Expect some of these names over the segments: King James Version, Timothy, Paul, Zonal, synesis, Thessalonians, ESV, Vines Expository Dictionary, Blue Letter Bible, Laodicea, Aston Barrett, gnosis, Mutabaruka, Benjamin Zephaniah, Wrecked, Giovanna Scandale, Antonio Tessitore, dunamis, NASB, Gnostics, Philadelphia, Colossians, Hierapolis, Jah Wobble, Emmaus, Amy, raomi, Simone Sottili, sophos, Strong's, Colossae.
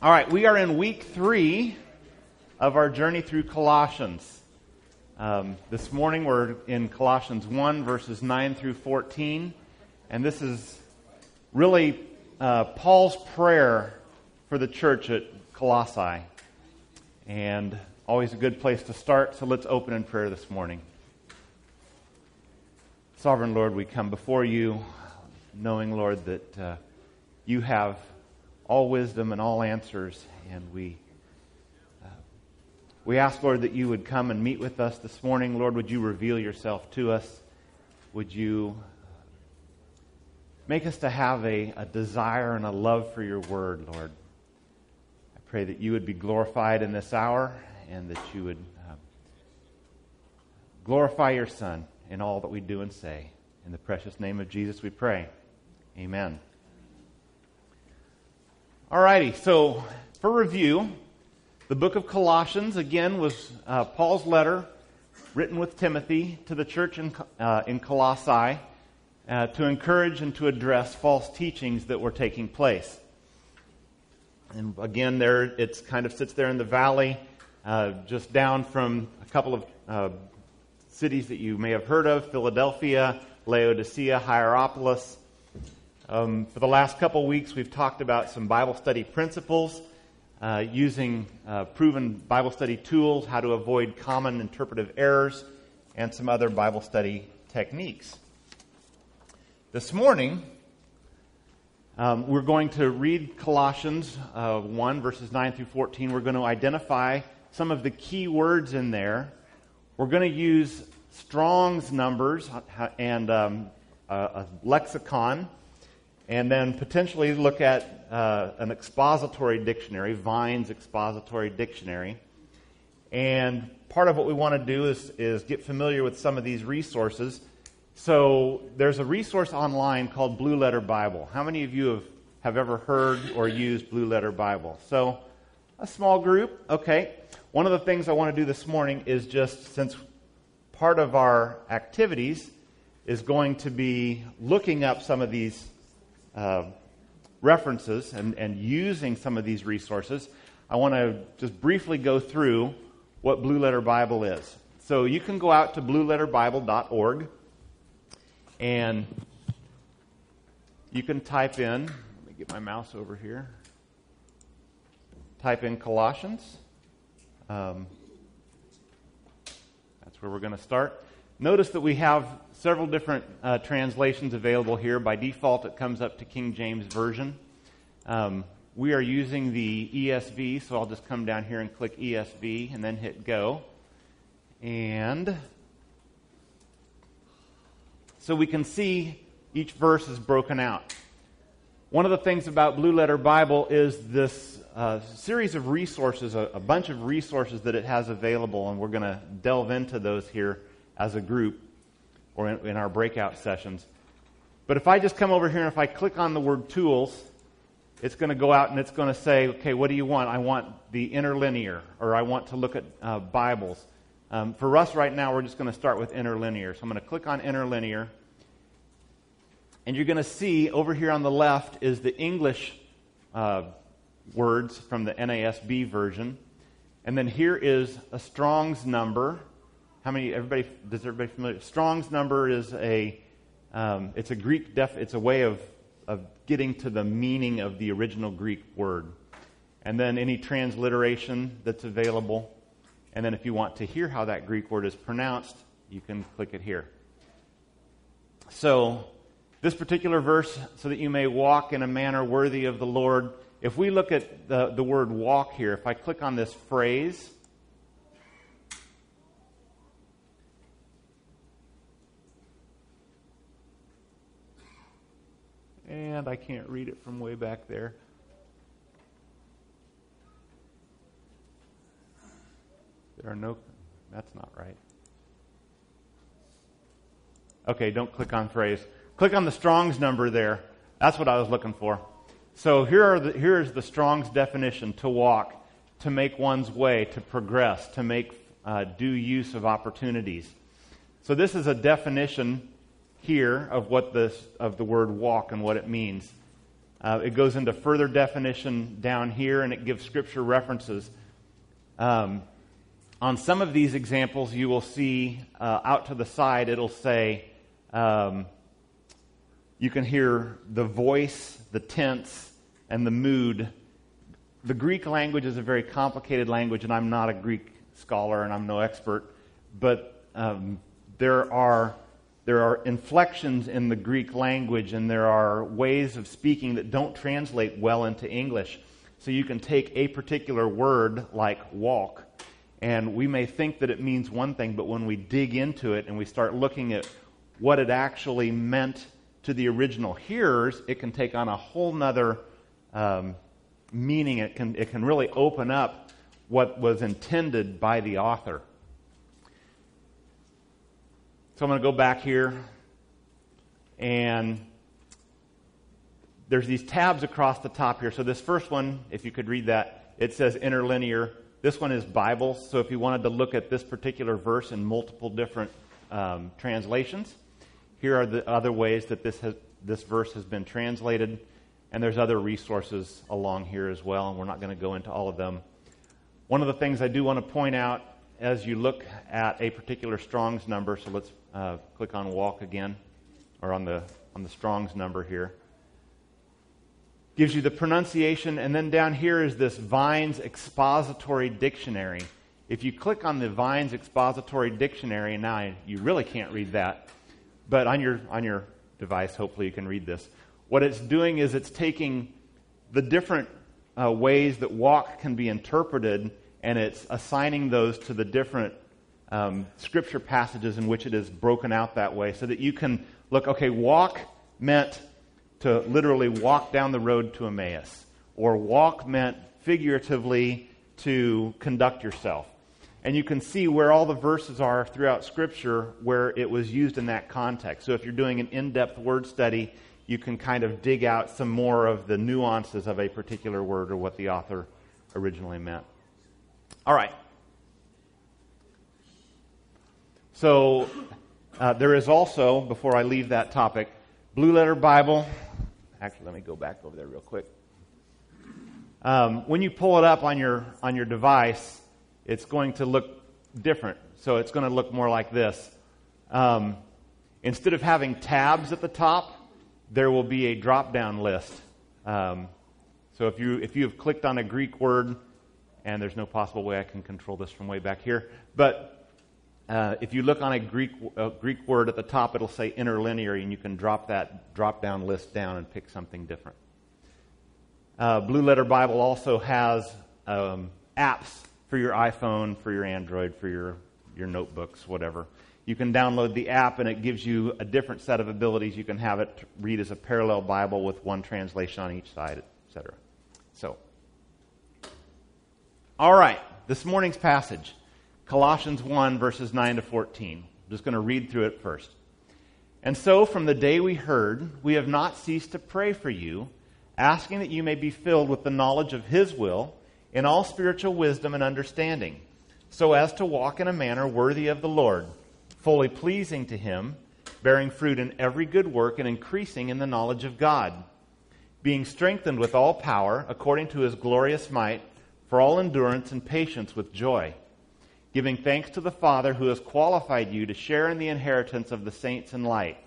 All right, we are in week 3 of our journey through Colossians. This morning we're in Colossians 1, verses 9 through 14. And this is really Paul's prayer for the church at Colossae. And always a good place to start, so let's open in prayer this morning. Sovereign Lord, we come before you, knowing, Lord, that you have all wisdom and all answers, and we ask, Lord, that you would come and meet with us this morning. Lord, would you reveal yourself to us? Would you make us to have a desire and a love for your word, Lord? I pray that you would be glorified in this hour, and that you would glorify your Son in all that we do and say. In the precious name of Jesus we pray. Amen. Alrighty, so for review, the book of Colossians, again, was Paul's letter written with Timothy to the church in Colossae to encourage and to address false teachings that were taking place. And again, there it kind of sits there in the valley, just down from a couple of cities that you may have heard of, Philadelphia, Laodicea, Hierapolis. For the last couple weeks, we've talked about some Bible study principles, using proven Bible study tools, how to avoid common interpretive errors, and some other Bible study techniques. This morning, we're going to read Colossians 1, verses 9 through 14. We're going to identify some of the key words in there. We're going to use Strong's numbers and a lexicon, and then potentially look at an expository dictionary, Vines Expository Dictionary. And part of what we want to do is get familiar with some of these resources. So there's a resource online called Blue Letter Bible. How many of you have ever heard or used Blue Letter Bible? So a small group, okay. One of the things I want to do this morning is just, since part of our activities is going to be looking up some of these references and using some of these resources, I want to just briefly go through what Blue Letter Bible is. So you can go out to blueletterbible.org and you can type in, let me get my mouse over here, type in Colossians. That's where we're going to start. Notice that we have several different translations available here. By default, it comes up to King James Version. We are using the ESV, so I'll just come down here and click ESV and then hit go. And so we can see each verse is broken out. One of the things about Blue Letter Bible is this series of resources, a bunch of resources that it has available, and we're going to delve into those here as a group, or in our breakout sessions. But if I just come over here and if I click on the word tools, it's going to go out and it's going to say, okay, what do you want? I want the interlinear, or I want to look at Bibles. For us right now, we're just going to start with interlinear. So I'm going to click on interlinear. And you're going to see over here on the left is the English words from the NASB version. And then here is a Strong's number. How many? Is everybody familiar? Strong's number is it's a Greek it's a way of getting to the meaning of the original Greek word, and then any transliteration that's available, and then if you want to hear how that Greek word is pronounced, you can click it here. So this particular verse, so that you may walk in a manner worthy of the Lord. If we look at the word walk here, if I click on this phrase, and I can't read it from way back there. That's not right. Okay, don't click on phrase. Click on the Strong's number there. That's what I was looking for. So here is the Strong's definition: to walk, to make one's way, to progress, to make due use of opportunities. So this is a definition here of the word walk and what it means. It goes into further definition down here, and it gives scripture references. On some of these examples, you will see out to the side, it'll say, you can hear the voice, the tense, and the mood. The Greek language is a very complicated language, and I'm not a Greek scholar, and I'm no expert, but there are inflections in the Greek language, and there are ways of speaking that don't translate well into English. So you can take a particular word like walk, and we may think that it means one thing, but when we dig into it and we start looking at what it actually meant to the original hearers, it can take on a whole nother meaning. It can really open up what was intended by the author. So I'm going to go back here, and there's these tabs across the top here. So this first one, if you could read that, it says interlinear. This one is Bibles, so if you wanted to look at this particular verse in multiple different translations, here are the other ways that this verse has been translated, and there's other resources along here as well, and we're not going to go into all of them. One of the things I do want to point out as you look at a particular Strong's number, so let's click on walk again, or on the Strong's number here. Gives you the pronunciation, and then down here is this Vines Expository Dictionary. If you click on the Vines Expository Dictionary, and now you really can't read that, but on your device, hopefully you can read this. What it's doing is it's taking the different ways that walk can be interpreted, and it's assigning those to the different scripture passages in which it is broken out that way, so that you can look, okay, walk meant to literally walk down the road to Emmaus, or walk meant figuratively to conduct yourself. And you can see where all the verses are throughout Scripture where it was used in that context. So if you're doing an in-depth word study, you can kind of dig out some more of the nuances of a particular word or what the author originally meant. All right. So there is also, before I leave that topic, Blue Letter Bible. Actually, let me go back over there real quick. When you pull it up on your device, it's going to look different. So it's going to look more like this. Instead of having tabs at the top, there will be a drop-down list. So if you have clicked on a Greek word, and there's no possible way I can control this from way back here, but if you look on a Greek word at the top, it'll say interlinear, and you can drop that drop-down list down and pick something different. Blue Letter Bible also has apps for your iPhone, for your Android, for your notebooks, whatever. You can download the app, and it gives you a different set of abilities. You can have it read as a parallel Bible with one translation on each side, etc. So, all right, this morning's passage, Colossians 1, verses 9 to 14. I'm just going to read through it first. And so, from the day we heard, we have not ceased to pray for you, asking that you may be filled with the knowledge of His will, in all spiritual wisdom and understanding, so as to walk in a manner worthy of the Lord, fully pleasing to Him, bearing fruit in every good work and increasing in the knowledge of God, being strengthened with all power according to His glorious might, for all endurance and patience with joy, giving thanks to the Father who has qualified you to share in the inheritance of the saints in light.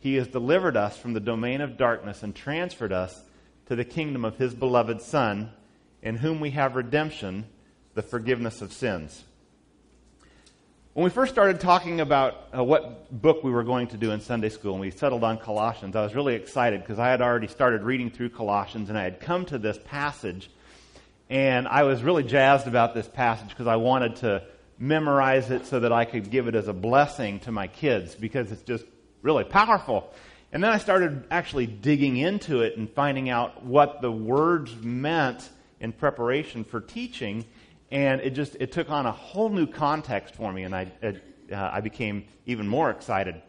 He has delivered us from the domain of darkness and transferred us to the kingdom of His beloved Son, in whom we have redemption, the forgiveness of sins. When we first started talking about what book we were going to do in Sunday school, and we settled on Colossians, I was really excited because I had already started reading through Colossians, and I had come to this passage, and I was really jazzed about this passage because I wanted to memorize it so that I could give it as a blessing to my kids, because it's just really powerful. And then I started actually digging into it and finding out what the words meant in preparation for teaching, and it took on a whole new context for me, and I became even more excited.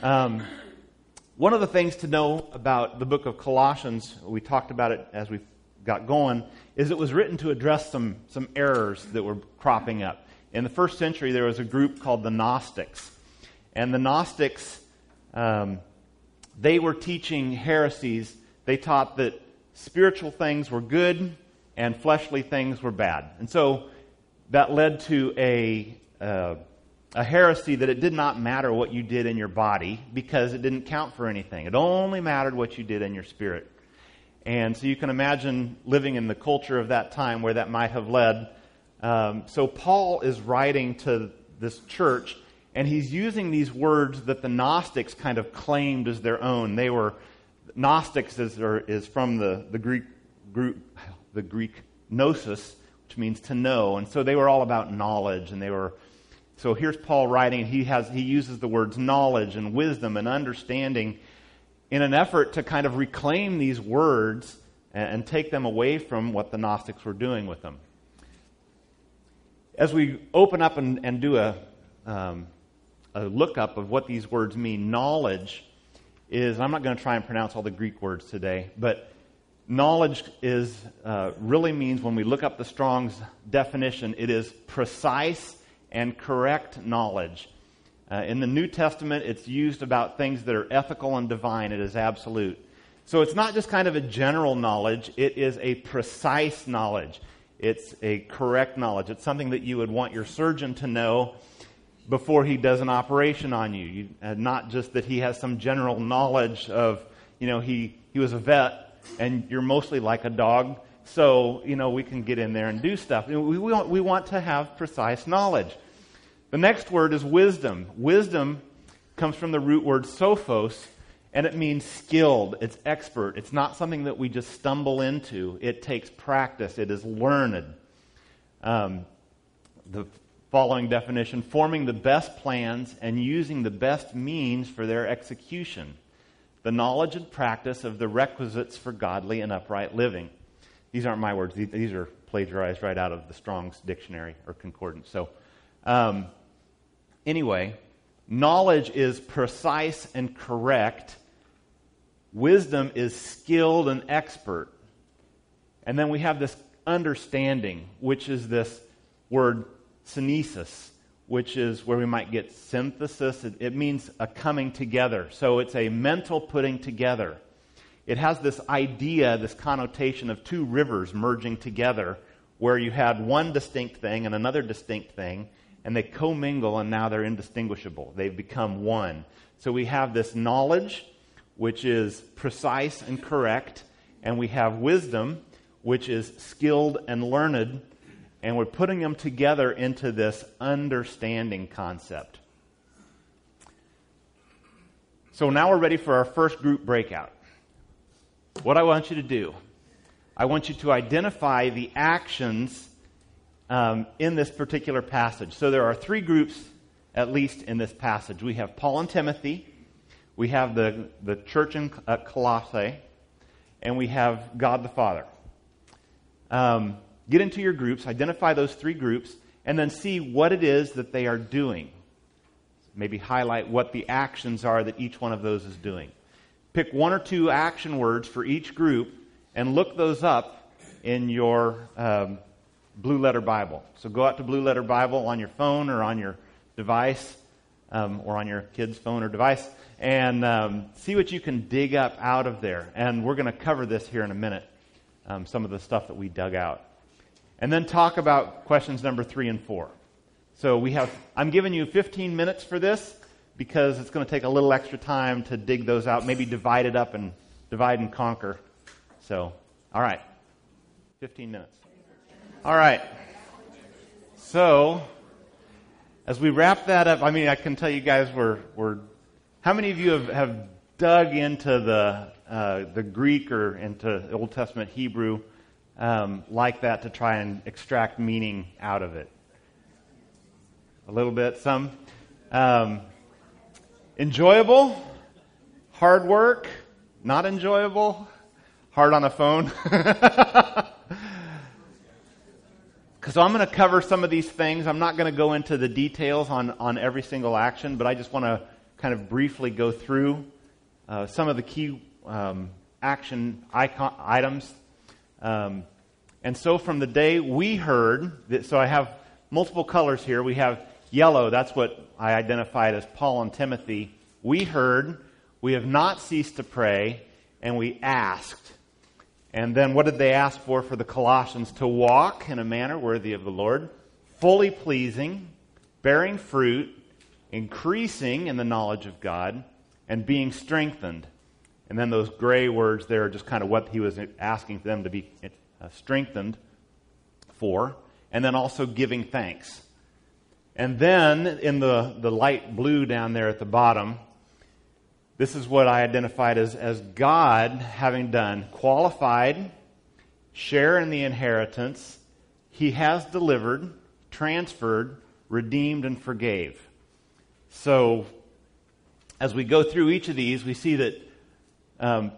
One of the things to know about the book of Colossians, we talked about it as we got going, is it was written to address some errors that were cropping up. In the first century, there was a group called the Gnostics, and the Gnostics, they were teaching heresies They taught that spiritual things were good and fleshly things were bad. And so that led to a heresy that it did not matter what you did in your body because it didn't count for anything. It only mattered what you did in your spirit. And so you can imagine living in the culture of that time where that might have led. So Paul is writing to this church, and he's using these words that the Gnostics kind of claimed as their own. They were, Gnostics is from the Greek group, the Greek gnosis, which means to know. And so they were all about knowledge, and they were. So here's Paul writing, and he uses the words knowledge and wisdom and understanding in an effort to kind of reclaim these words and take them away from what the Gnostics were doing with them. As we open up and do a lookup of what these words mean, knowledge is, I'm not going to try and pronounce all the Greek words today, but knowledge is really means, when we look up the Strong's definition, it is precise and correct knowledge. In the New Testament, it's used about things that are ethical and divine. It is absolute. So it's not just kind of a general knowledge. It is a precise knowledge. It's a correct knowledge. It's something that you would want your surgeon to know before he does an operation on you. Not just that he has some general knowledge of, he was a vet and you're mostly like a dog. So, we can get in there and do stuff. We want to have precise knowledge. The next word is wisdom. Wisdom comes from the root word sophos, and it means skilled. It's expert. It's not something that we just stumble into. It takes practice. It is learned. The following definition, forming the best plans and using the best means for their execution. The knowledge and practice of the requisites for godly and upright living. These aren't my words. These are plagiarized right out of the Strong's Dictionary or Concordance. So anyway, knowledge is precise and correct. Wisdom is skilled and expert. And then we have this understanding, which is this word synesis, which is where we might get synthesis. It means a coming together. So it's a mental putting together. It has this idea, this connotation of two rivers merging together where you had one distinct thing and another distinct thing, and they commingle, and now they're indistinguishable. They've become one. So we have this knowledge, which is precise and correct, and we have wisdom, which is skilled and learned, and we're putting them together into this understanding concept. So now we're ready for our first group breakout. What I want you to do, I want you to identify the actions in this particular passage. So there are three groups, at least, in this passage. We have Paul and Timothy, we have the church in Colossae, and we have God the Father. Get into your groups, identify those three groups, and then see what it is that they are doing. Maybe highlight what the actions are that each one of those is doing. Pick one or two action words for each group and look those up in your Blue Letter Bible. So go out to Blue Letter Bible on your phone or on your device, or on your kid's phone or device, and see what you can dig up out of there. And we're going to cover this here in a minute, some of the stuff that we dug out. And then talk about questions number 3 and 4. So I'm giving you 15 minutes for this, because it's going to take a little extra time to dig those out, maybe divide it up and divide and conquer. So, all right, 15 minutes. All right. So, as we wrap that up, I can tell you guys how many of you have dug into the Greek or into Old Testament Hebrew like that to try and extract meaning out of it? A little bit, some. Enjoyable, hard work, not enjoyable, hard on a phone. So I'm going to cover some of these things. I'm not going to go into the details on every single action, but I just want to kind of briefly go through some of the key action items. And so from the day we heard, so I have multiple colors here. We have yellow, that's what I identified as Paul and Timothy. We heard, we have not ceased to pray, and we asked. And then what did they ask for the Colossians? To walk in a manner worthy of the Lord, fully pleasing, bearing fruit, increasing in the knowledge of God, and being strengthened. And then those gray words there are just kind of what he was asking them to be strengthened for. And then also giving thanks. And then in the light blue down there at the bottom, this is what I identified as God having done. Qualified, share in the inheritance, He has delivered, transferred, redeemed, and forgave. So as we go through each of these, we see that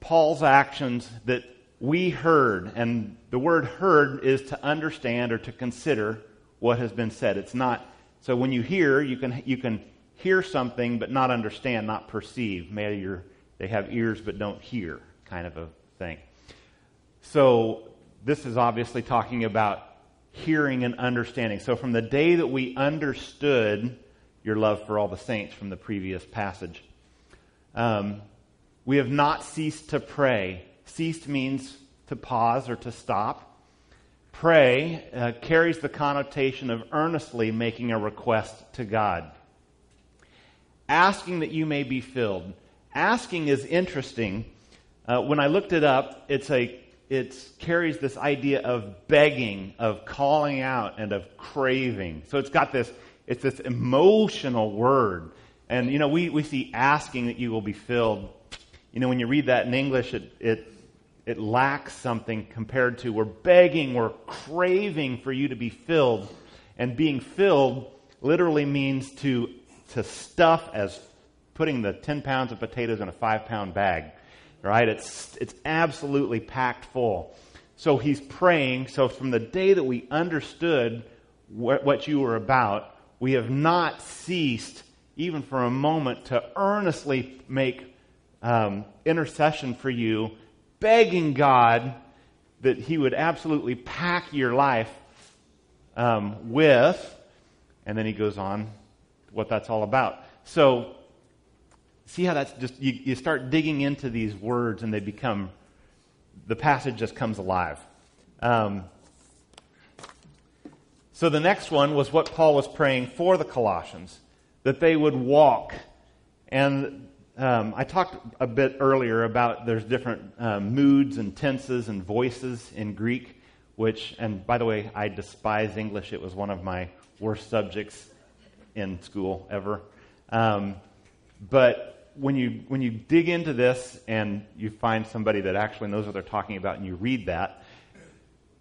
Paul's actions that we heard, and the word heard is to understand or to consider what has been said. It's not, so when you hear, you can hear something but not understand, not perceive. Maybe they have ears but don't hear, kind of a thing. So this is obviously talking about hearing and understanding. So from the day that we understood your love for all the saints from the previous passage, we have not ceased to pray. Ceased means to pause or to stop. Pray carries the connotation of earnestly making a request to God. Asking that you may be filled. Asking is interesting. When I looked it up, it carries this idea of begging, of calling out, and of craving. So it's got this, it's this emotional word. And, you know, we see asking that you will be filled. You know, when you read that in English, it lacks something compared to we're begging, we're craving for you to be filled. And being filled literally means to stuff, as putting the 10 pounds of potatoes in a 5-pound bag, right? It's absolutely packed full. So he's praying. So from the day that we understood what you were about, we have not ceased, even for a moment, to earnestly make intercession for you, begging God that He would absolutely pack your life with, and then he goes on what that's all about. So see how that's just, you start digging into these words and they become, the passage just comes alive. So the next one was what Paul was praying for the Colossians, that they would walk. And I talked a bit earlier about there's different moods and tenses and voices in Greek, which, and by the way, I despise English. It was one of my worst subjects in school ever. But when you dig into this and you find somebody that actually knows what they're talking about and you read that,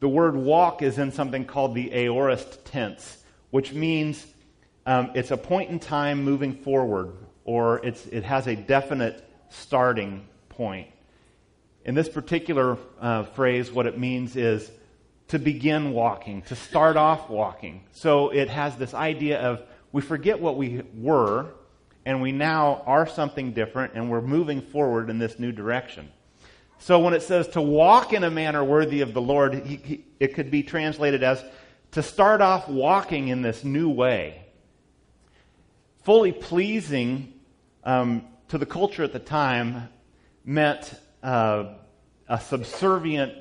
the word walk is in something called the aorist tense, which means it's a point in time moving forward, or it has a definite starting point. In this particular phrase, what it means is to begin walking, to start off walking. So it has this idea of we forget what we were, and we now are something different, and we're moving forward in this new direction. So when it says to walk in a manner worthy of the Lord, it could be translated as to start off walking in this new way. Fully pleasing to the culture at the time meant a subservient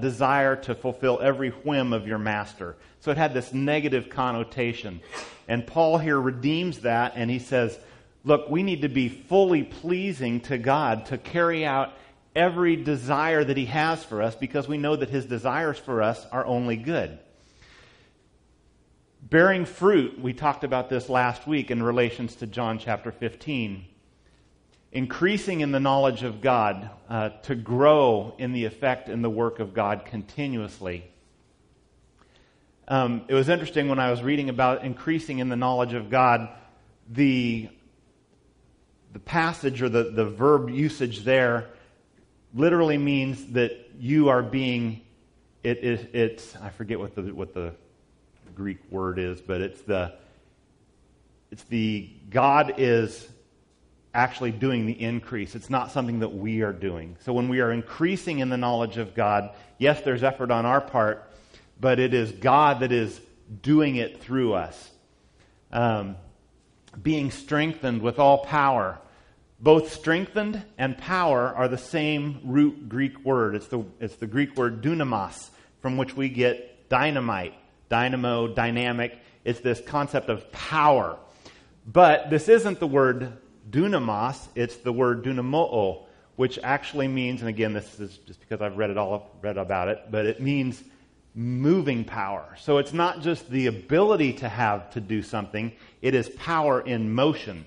desire to fulfill every whim of your master. So it had this negative connotation. And Paul here redeems that, and he says, look, we need to be fully pleasing to God, to carry out every desire that He has for us, because we know that His desires for us are only good. Bearing fruit, we talked about this last week in relations to John chapter 15. Increasing in the knowledge of God, to grow in the effect and the work of God continuously. It was interesting when I was reading about increasing in the knowledge of God, the passage or the verb usage there literally means that you are being, it's I forget what the Greek word is, but it's the God is actually doing the increase. It's not something that we are doing. So when we are increasing in the knowledge of God, yes, there's effort on our part, but it is God that is doing it through us. Being strengthened with all power. Both strengthened and power are the same root Greek word. It's the Greek word dunamis, from which we get dynamite, dynamo, dynamic. It's this concept of power. But this isn't the word dunamis, it's the word dunamoo, which actually means, and again, this is just because I've read about it, but it means moving power. So it's not just the ability to have to do something, it is power in motion.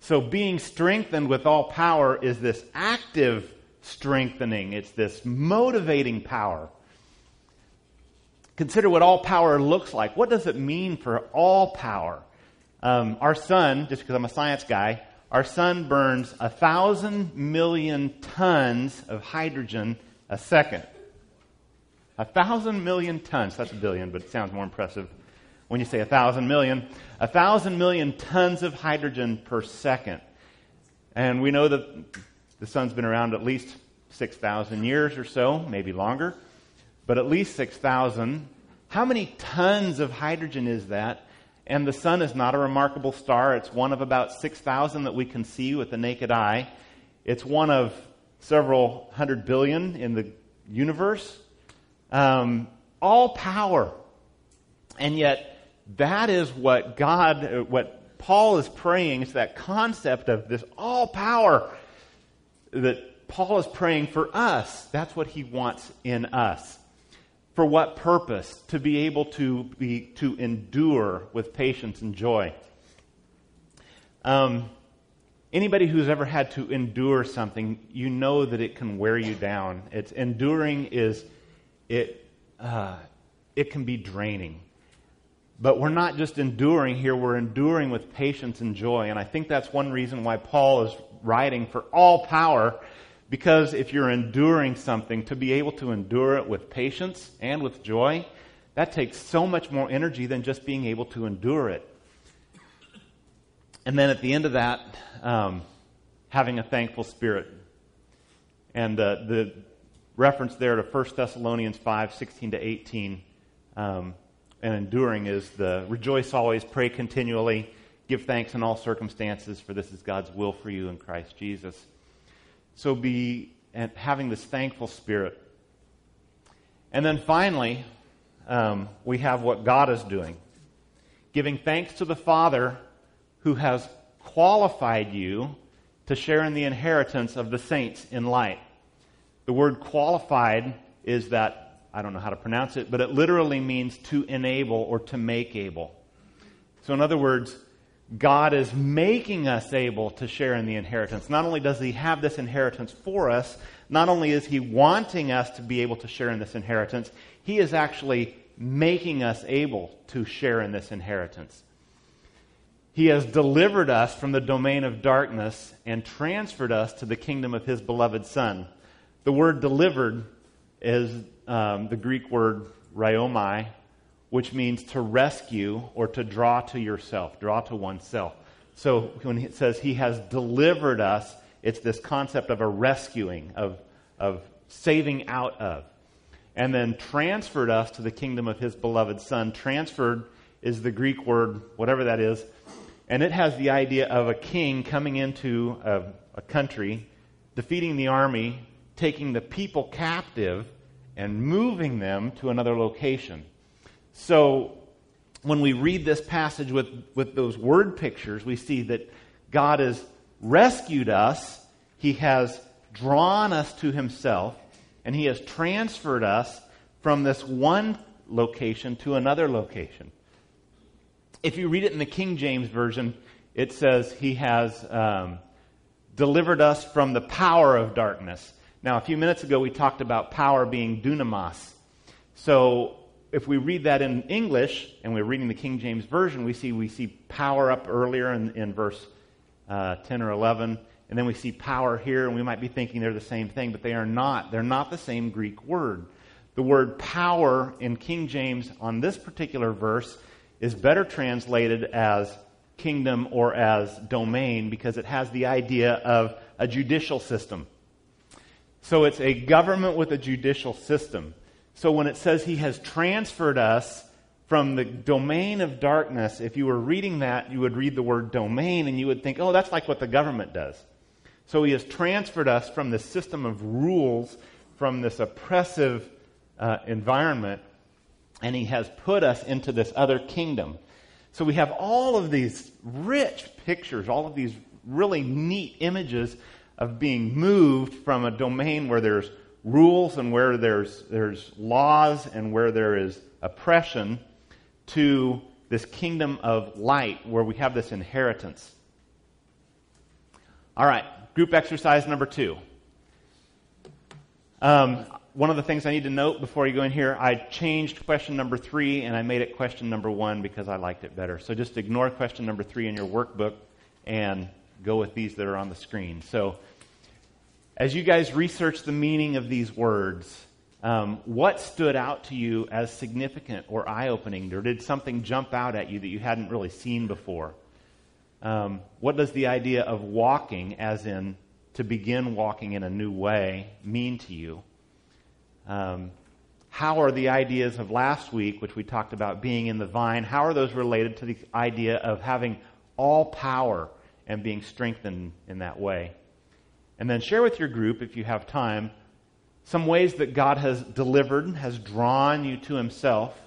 So being strengthened with all power is this active strengthening. It's this motivating power. Consider what all power looks like. What does it mean for all power? Our sun, just because I'm a science guy, our sun burns 1,000 million tons of hydrogen a second. 1,000 million tons. That's a billion, but it sounds more impressive when you say 1,000 million. 1,000 million tons of hydrogen per second. And we know that the sun's been around at least 6,000 years or so, maybe longer, but at least 6,000. How many tons of hydrogen is that? And the sun is not a remarkable star. It's one of about 6,000 that we can see with the naked eye. It's one of several 100 billion in the universe. All power. And yet, that is what Paul is praying. It's that concept of this all power that Paul is praying for us. That's what he wants in us. For what purpose? To be able to endure with patience and joy. Anybody who's ever had to endure something, you know that it can wear you down. It's enduring is it can be draining. But we're not just enduring here, we're enduring with patience and joy. And I think that's one reason why Paul is writing for all power, because if you're enduring something, to be able to endure it with patience and with joy, that takes so much more energy than just being able to endure it. And then at the end of that, having a thankful spirit. And the reference there to 1 Thessalonians 5:16-18, and enduring is the rejoice always, pray continually, give thanks in all circumstances, for this is God's will for you in Christ Jesus. So having this thankful spirit. And then finally, we have what God is doing. Giving thanks to the Father who has qualified you to share in the inheritance of the saints in light. The word qualified is that, I don't know how to pronounce it, but it literally means to enable or to make able. So in other words, God is making us able to share in the inheritance. Not only does he have this inheritance for us, not only is he wanting us to be able to share in this inheritance, he is actually making us able to share in this inheritance. He has delivered us from the domain of darkness and transferred us to the kingdom of his beloved Son. The word delivered is the Greek word raomi, which means to rescue or to draw to yourself, draw to oneself. So when it says he has delivered us, it's this concept of a rescuing, of saving out of. And then transferred us to the kingdom of his beloved Son. Transferred is the Greek word, whatever that is, and it has the idea of a king coming into a country, defeating the army, taking the people captive, and moving them to another location. So when we read this passage with those word pictures, we see that God has rescued us, he has drawn us to himself, and he has transferred us from this one location to another location. If you read it in the King James Version, it says he has delivered us from the power of darkness. Now, a few minutes ago, we talked about power being dunamis. So if we read that in English, and we're reading the King James Version, we see power up earlier in verse 10 or 11, and then we see power here, and we might be thinking they're the same thing, but they are not. They're not the same Greek word. The word power in King James on this particular verse is better translated as kingdom or as domain, because it has the idea of a judicial system. So it's a government with a judicial system. So when it says he has transferred us from the domain of darkness, if you were reading that, you would read the word domain and you would think, oh, that's like what the government does. So he has transferred us from this system of rules, from this oppressive environment, and he has put us into this other kingdom. So we have all of these rich pictures, all of these really neat images of being moved from a domain where there's rules and where there's laws and where there is oppression to this kingdom of light where we have this inheritance. All right, group exercise number 2. One of the things I need to note before you go in here, I changed question number 3 and I made it question number 1 because I liked it better. So just ignore question number 3 in your workbook and go with these that are on the screen. So as you guys research the meaning of these words, what stood out to you as significant or eye-opening? Or did something jump out at you that you hadn't really seen before? What does the idea of walking, as in to begin walking in a new way, mean to you? How are the ideas of last week, which we talked about being in the vine, how are those related to the idea of having all power and being strengthened in that way? And then share with your group, if you have time, some ways that God has delivered, has drawn you to himself,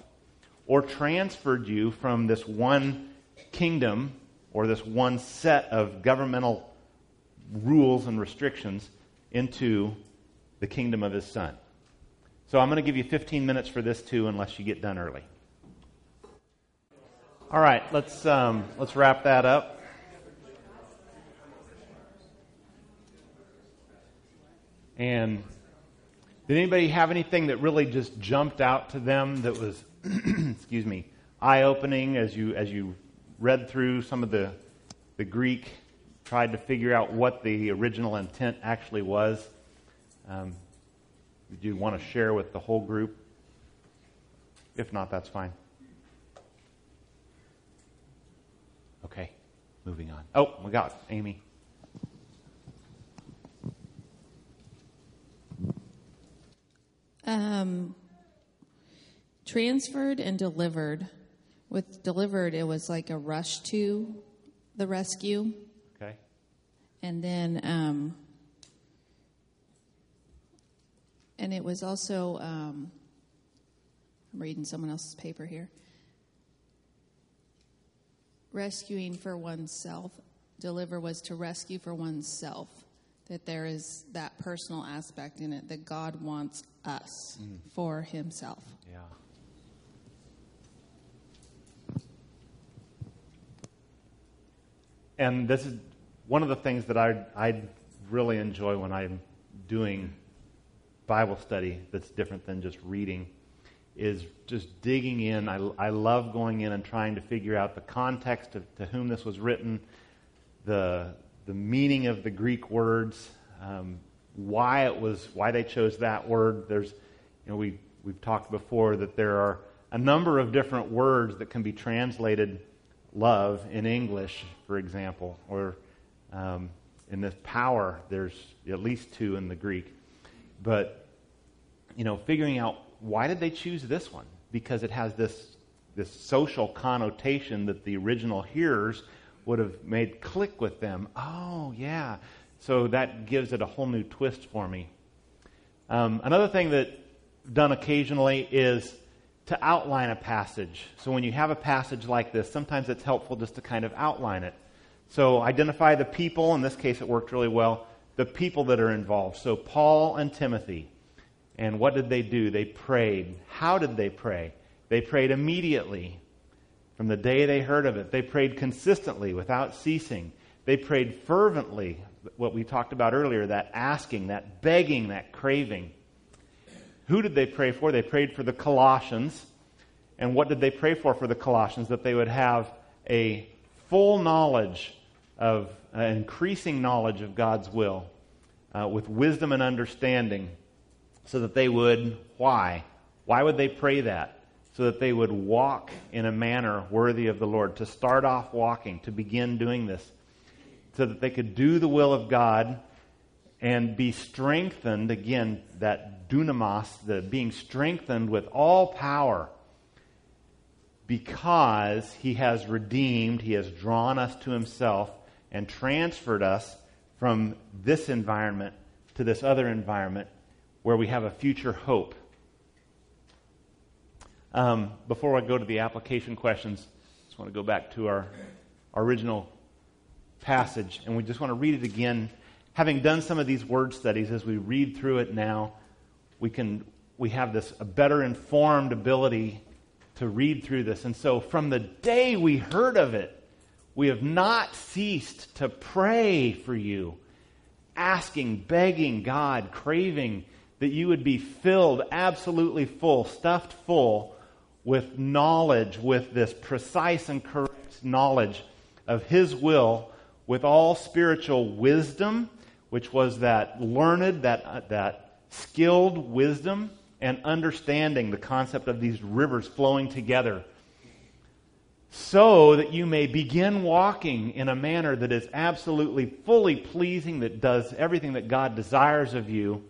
or transferred you from this one kingdom or this one set of governmental rules and restrictions into the kingdom of his son. So I'm going to give you 15 minutes for this too, unless you get done early. All right, let's wrap that up. And did anybody have anything that really just jumped out to them that was, excuse me, eye-opening as you read through some of the Greek, tried to figure out what the original intent actually was? Did you want to share with the whole group? If not, that's fine. Okay, moving on. Oh, we got Amy. Transferred and delivered. With delivered, it was like a rush to the rescue. Okay. And then, and it was also, I'm reading someone else's paper here. Rescuing for oneself. Deliver was to rescue for oneself. That there is that personal aspect in it, that God wants us for himself. Yeah. And this is one of the things that I really enjoy when I'm doing Bible study that's different than just reading, is just digging in. I love going in and trying to figure out the context of to whom this was written, the meaning of the Greek words, why they chose that word. We've talked before that there are a number of different words that can be translated love in English, for example, or in this power, there's at least 2 in the Greek. But, figuring out why did they choose this one? Because it has this social connotation that the original hearers would have made click with them. Oh, yeah. So that gives it a whole new twist for me. Another thing that's done occasionally is to outline a passage. So when you have a passage like this, sometimes it's helpful just to kind of outline it. So identify the people. In this case, it worked really well. The people that are involved. So Paul and Timothy. And what did they do? They prayed. How did they pray? They prayed immediately. From the day they heard of it, they prayed consistently without ceasing. They prayed fervently, what we talked about earlier, that asking, that begging, that craving. Who did they pray for? They prayed for the Colossians. And what did they pray for the Colossians? That they would have a full knowledge of, an increasing knowledge of God's will, with wisdom and understanding, so that they would, why? Why would they pray that? So that they would walk in a manner worthy of the Lord, to start off walking, to begin doing this, so that they could do the will of God and be strengthened, again, that dunamis, the being strengthened with all power, because he has redeemed, he has drawn us to himself and transferred us from this environment to this other environment where we have a future hope. Before I go to the application questions, I just want to go back to our original passage, and we just want to read it again. Having done some of these word studies, as we read through it now, we have this a better informed ability to read through this. And so from the day we heard of it, we have not ceased to pray for you, asking, begging God, craving that you would be filled absolutely full, stuffed full with knowledge, with this precise and correct knowledge of His will, with all spiritual wisdom, which was that learned, that skilled wisdom, and understanding the concept of these rivers flowing together, so that you may begin walking in a manner that is absolutely fully pleasing, that does everything that God desires of you,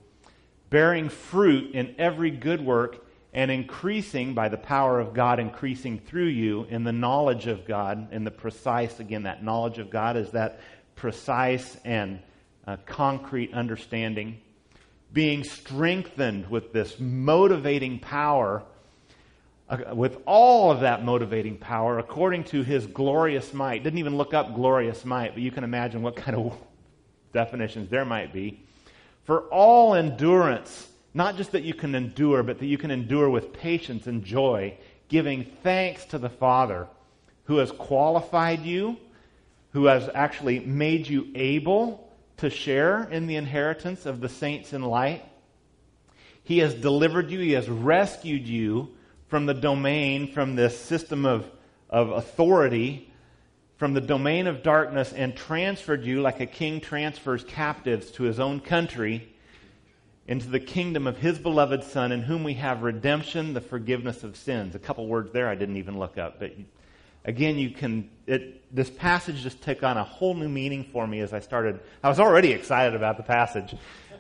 bearing fruit in every good work and increasing by the power of God, increasing through you in the knowledge of God, in the precise, again, that knowledge of God is that precise and concrete understanding, being strengthened with this motivating power, with all of that motivating power according to His glorious might. Didn't even look up glorious might, but you can imagine what kind of definitions there might be. For all endurance, not just that you can endure, but that you can endure with patience and joy, giving thanks to the Father who has qualified you, who has actually made you able to share in the inheritance of the saints in light. He has delivered you, He has rescued you from the domain, from this system of authority, from the domain of darkness, and transferred you like a king transfers captives to his own country into the kingdom of His beloved Son, in whom we have redemption, the forgiveness of sins. A couple words there I didn't even look up, but again, this passage just took on a whole new meaning for me as I started. I was already excited about the passage,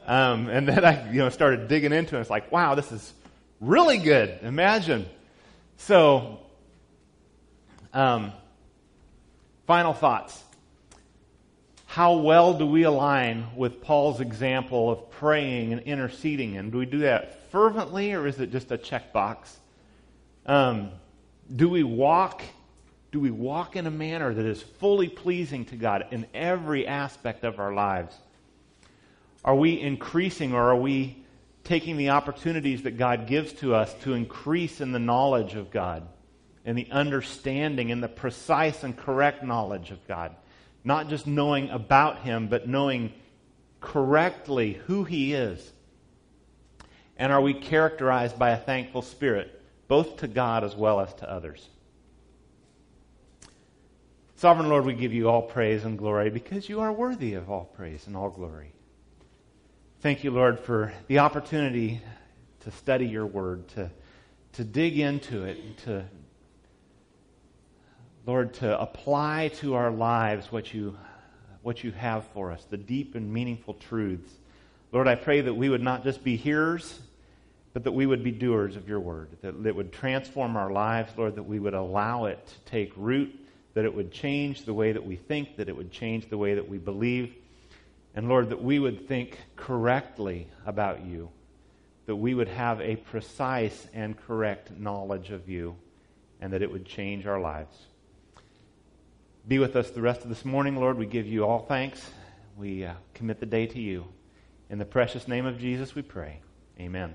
and then I started digging into it. It's like, wow, this is really good. Imagine. So, final thoughts. How well do we align with Paul's example of praying and interceding? And do we do that fervently, or is it just a checkbox? Do we walk in a manner that is fully pleasing to God in every aspect of our lives? Are we increasing, or are we taking the opportunities that God gives to us to increase in the knowledge of God and the understanding and the precise and correct knowledge of God? Not just knowing about Him, but knowing correctly who He is. And are we characterized by a thankful spirit, both to God as well as to others? Sovereign Lord, we give You all praise and glory because You are worthy of all praise and all glory. Thank You, Lord, for the opportunity to study Your Word, to dig into it, Lord, to apply to our lives what you have for us, the deep and meaningful truths. Lord, I pray that we would not just be hearers, but that we would be doers of Your Word, that it would transform our lives, Lord, that we would allow it to take root, that it would change the way that we think, that it would change the way that we believe, and Lord, that we would think correctly about You, that we would have a precise and correct knowledge of You, and that it would change our lives. Be with us the rest of this morning, Lord. We give You all thanks. We commit the day to You. In the precious name of Jesus we pray. Amen.